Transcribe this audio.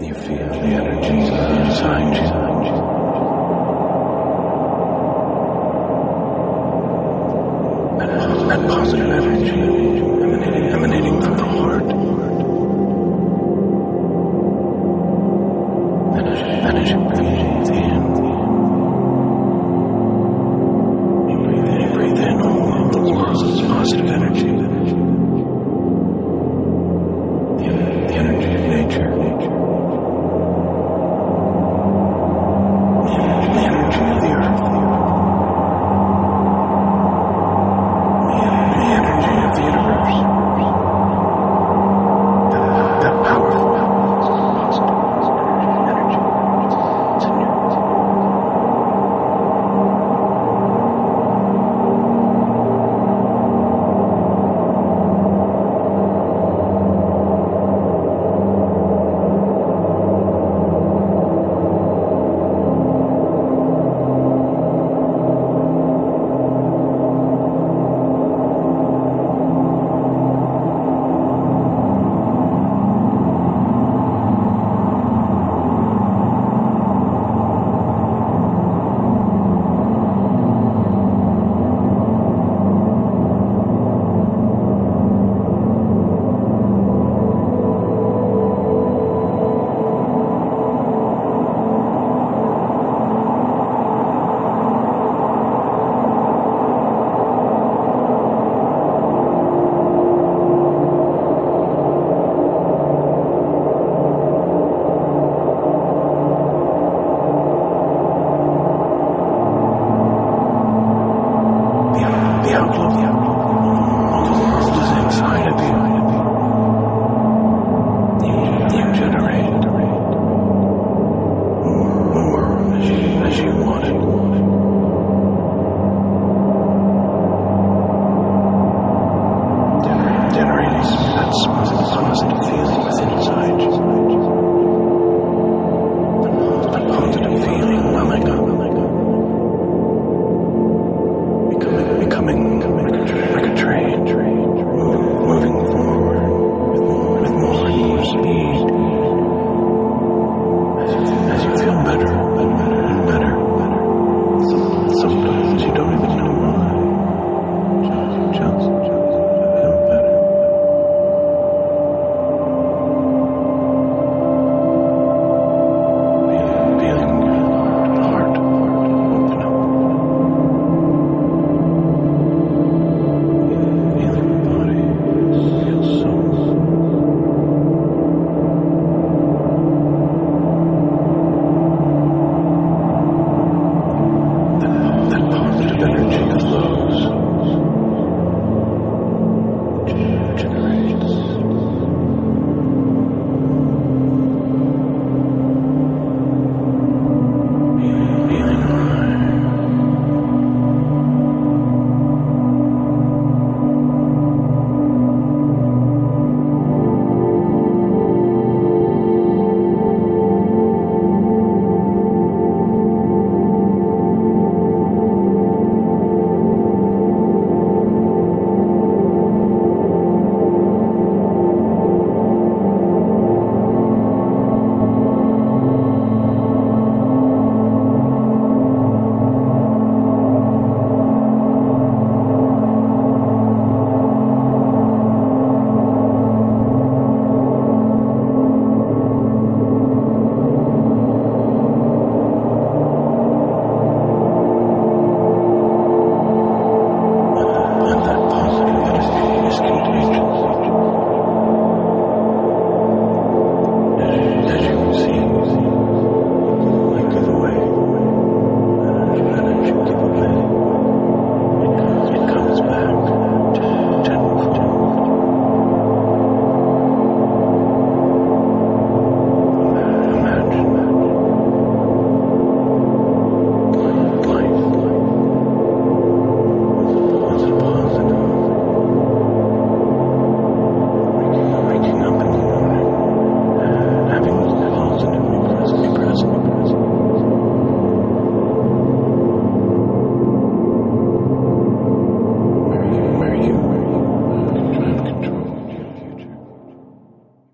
You feel the energy inside you.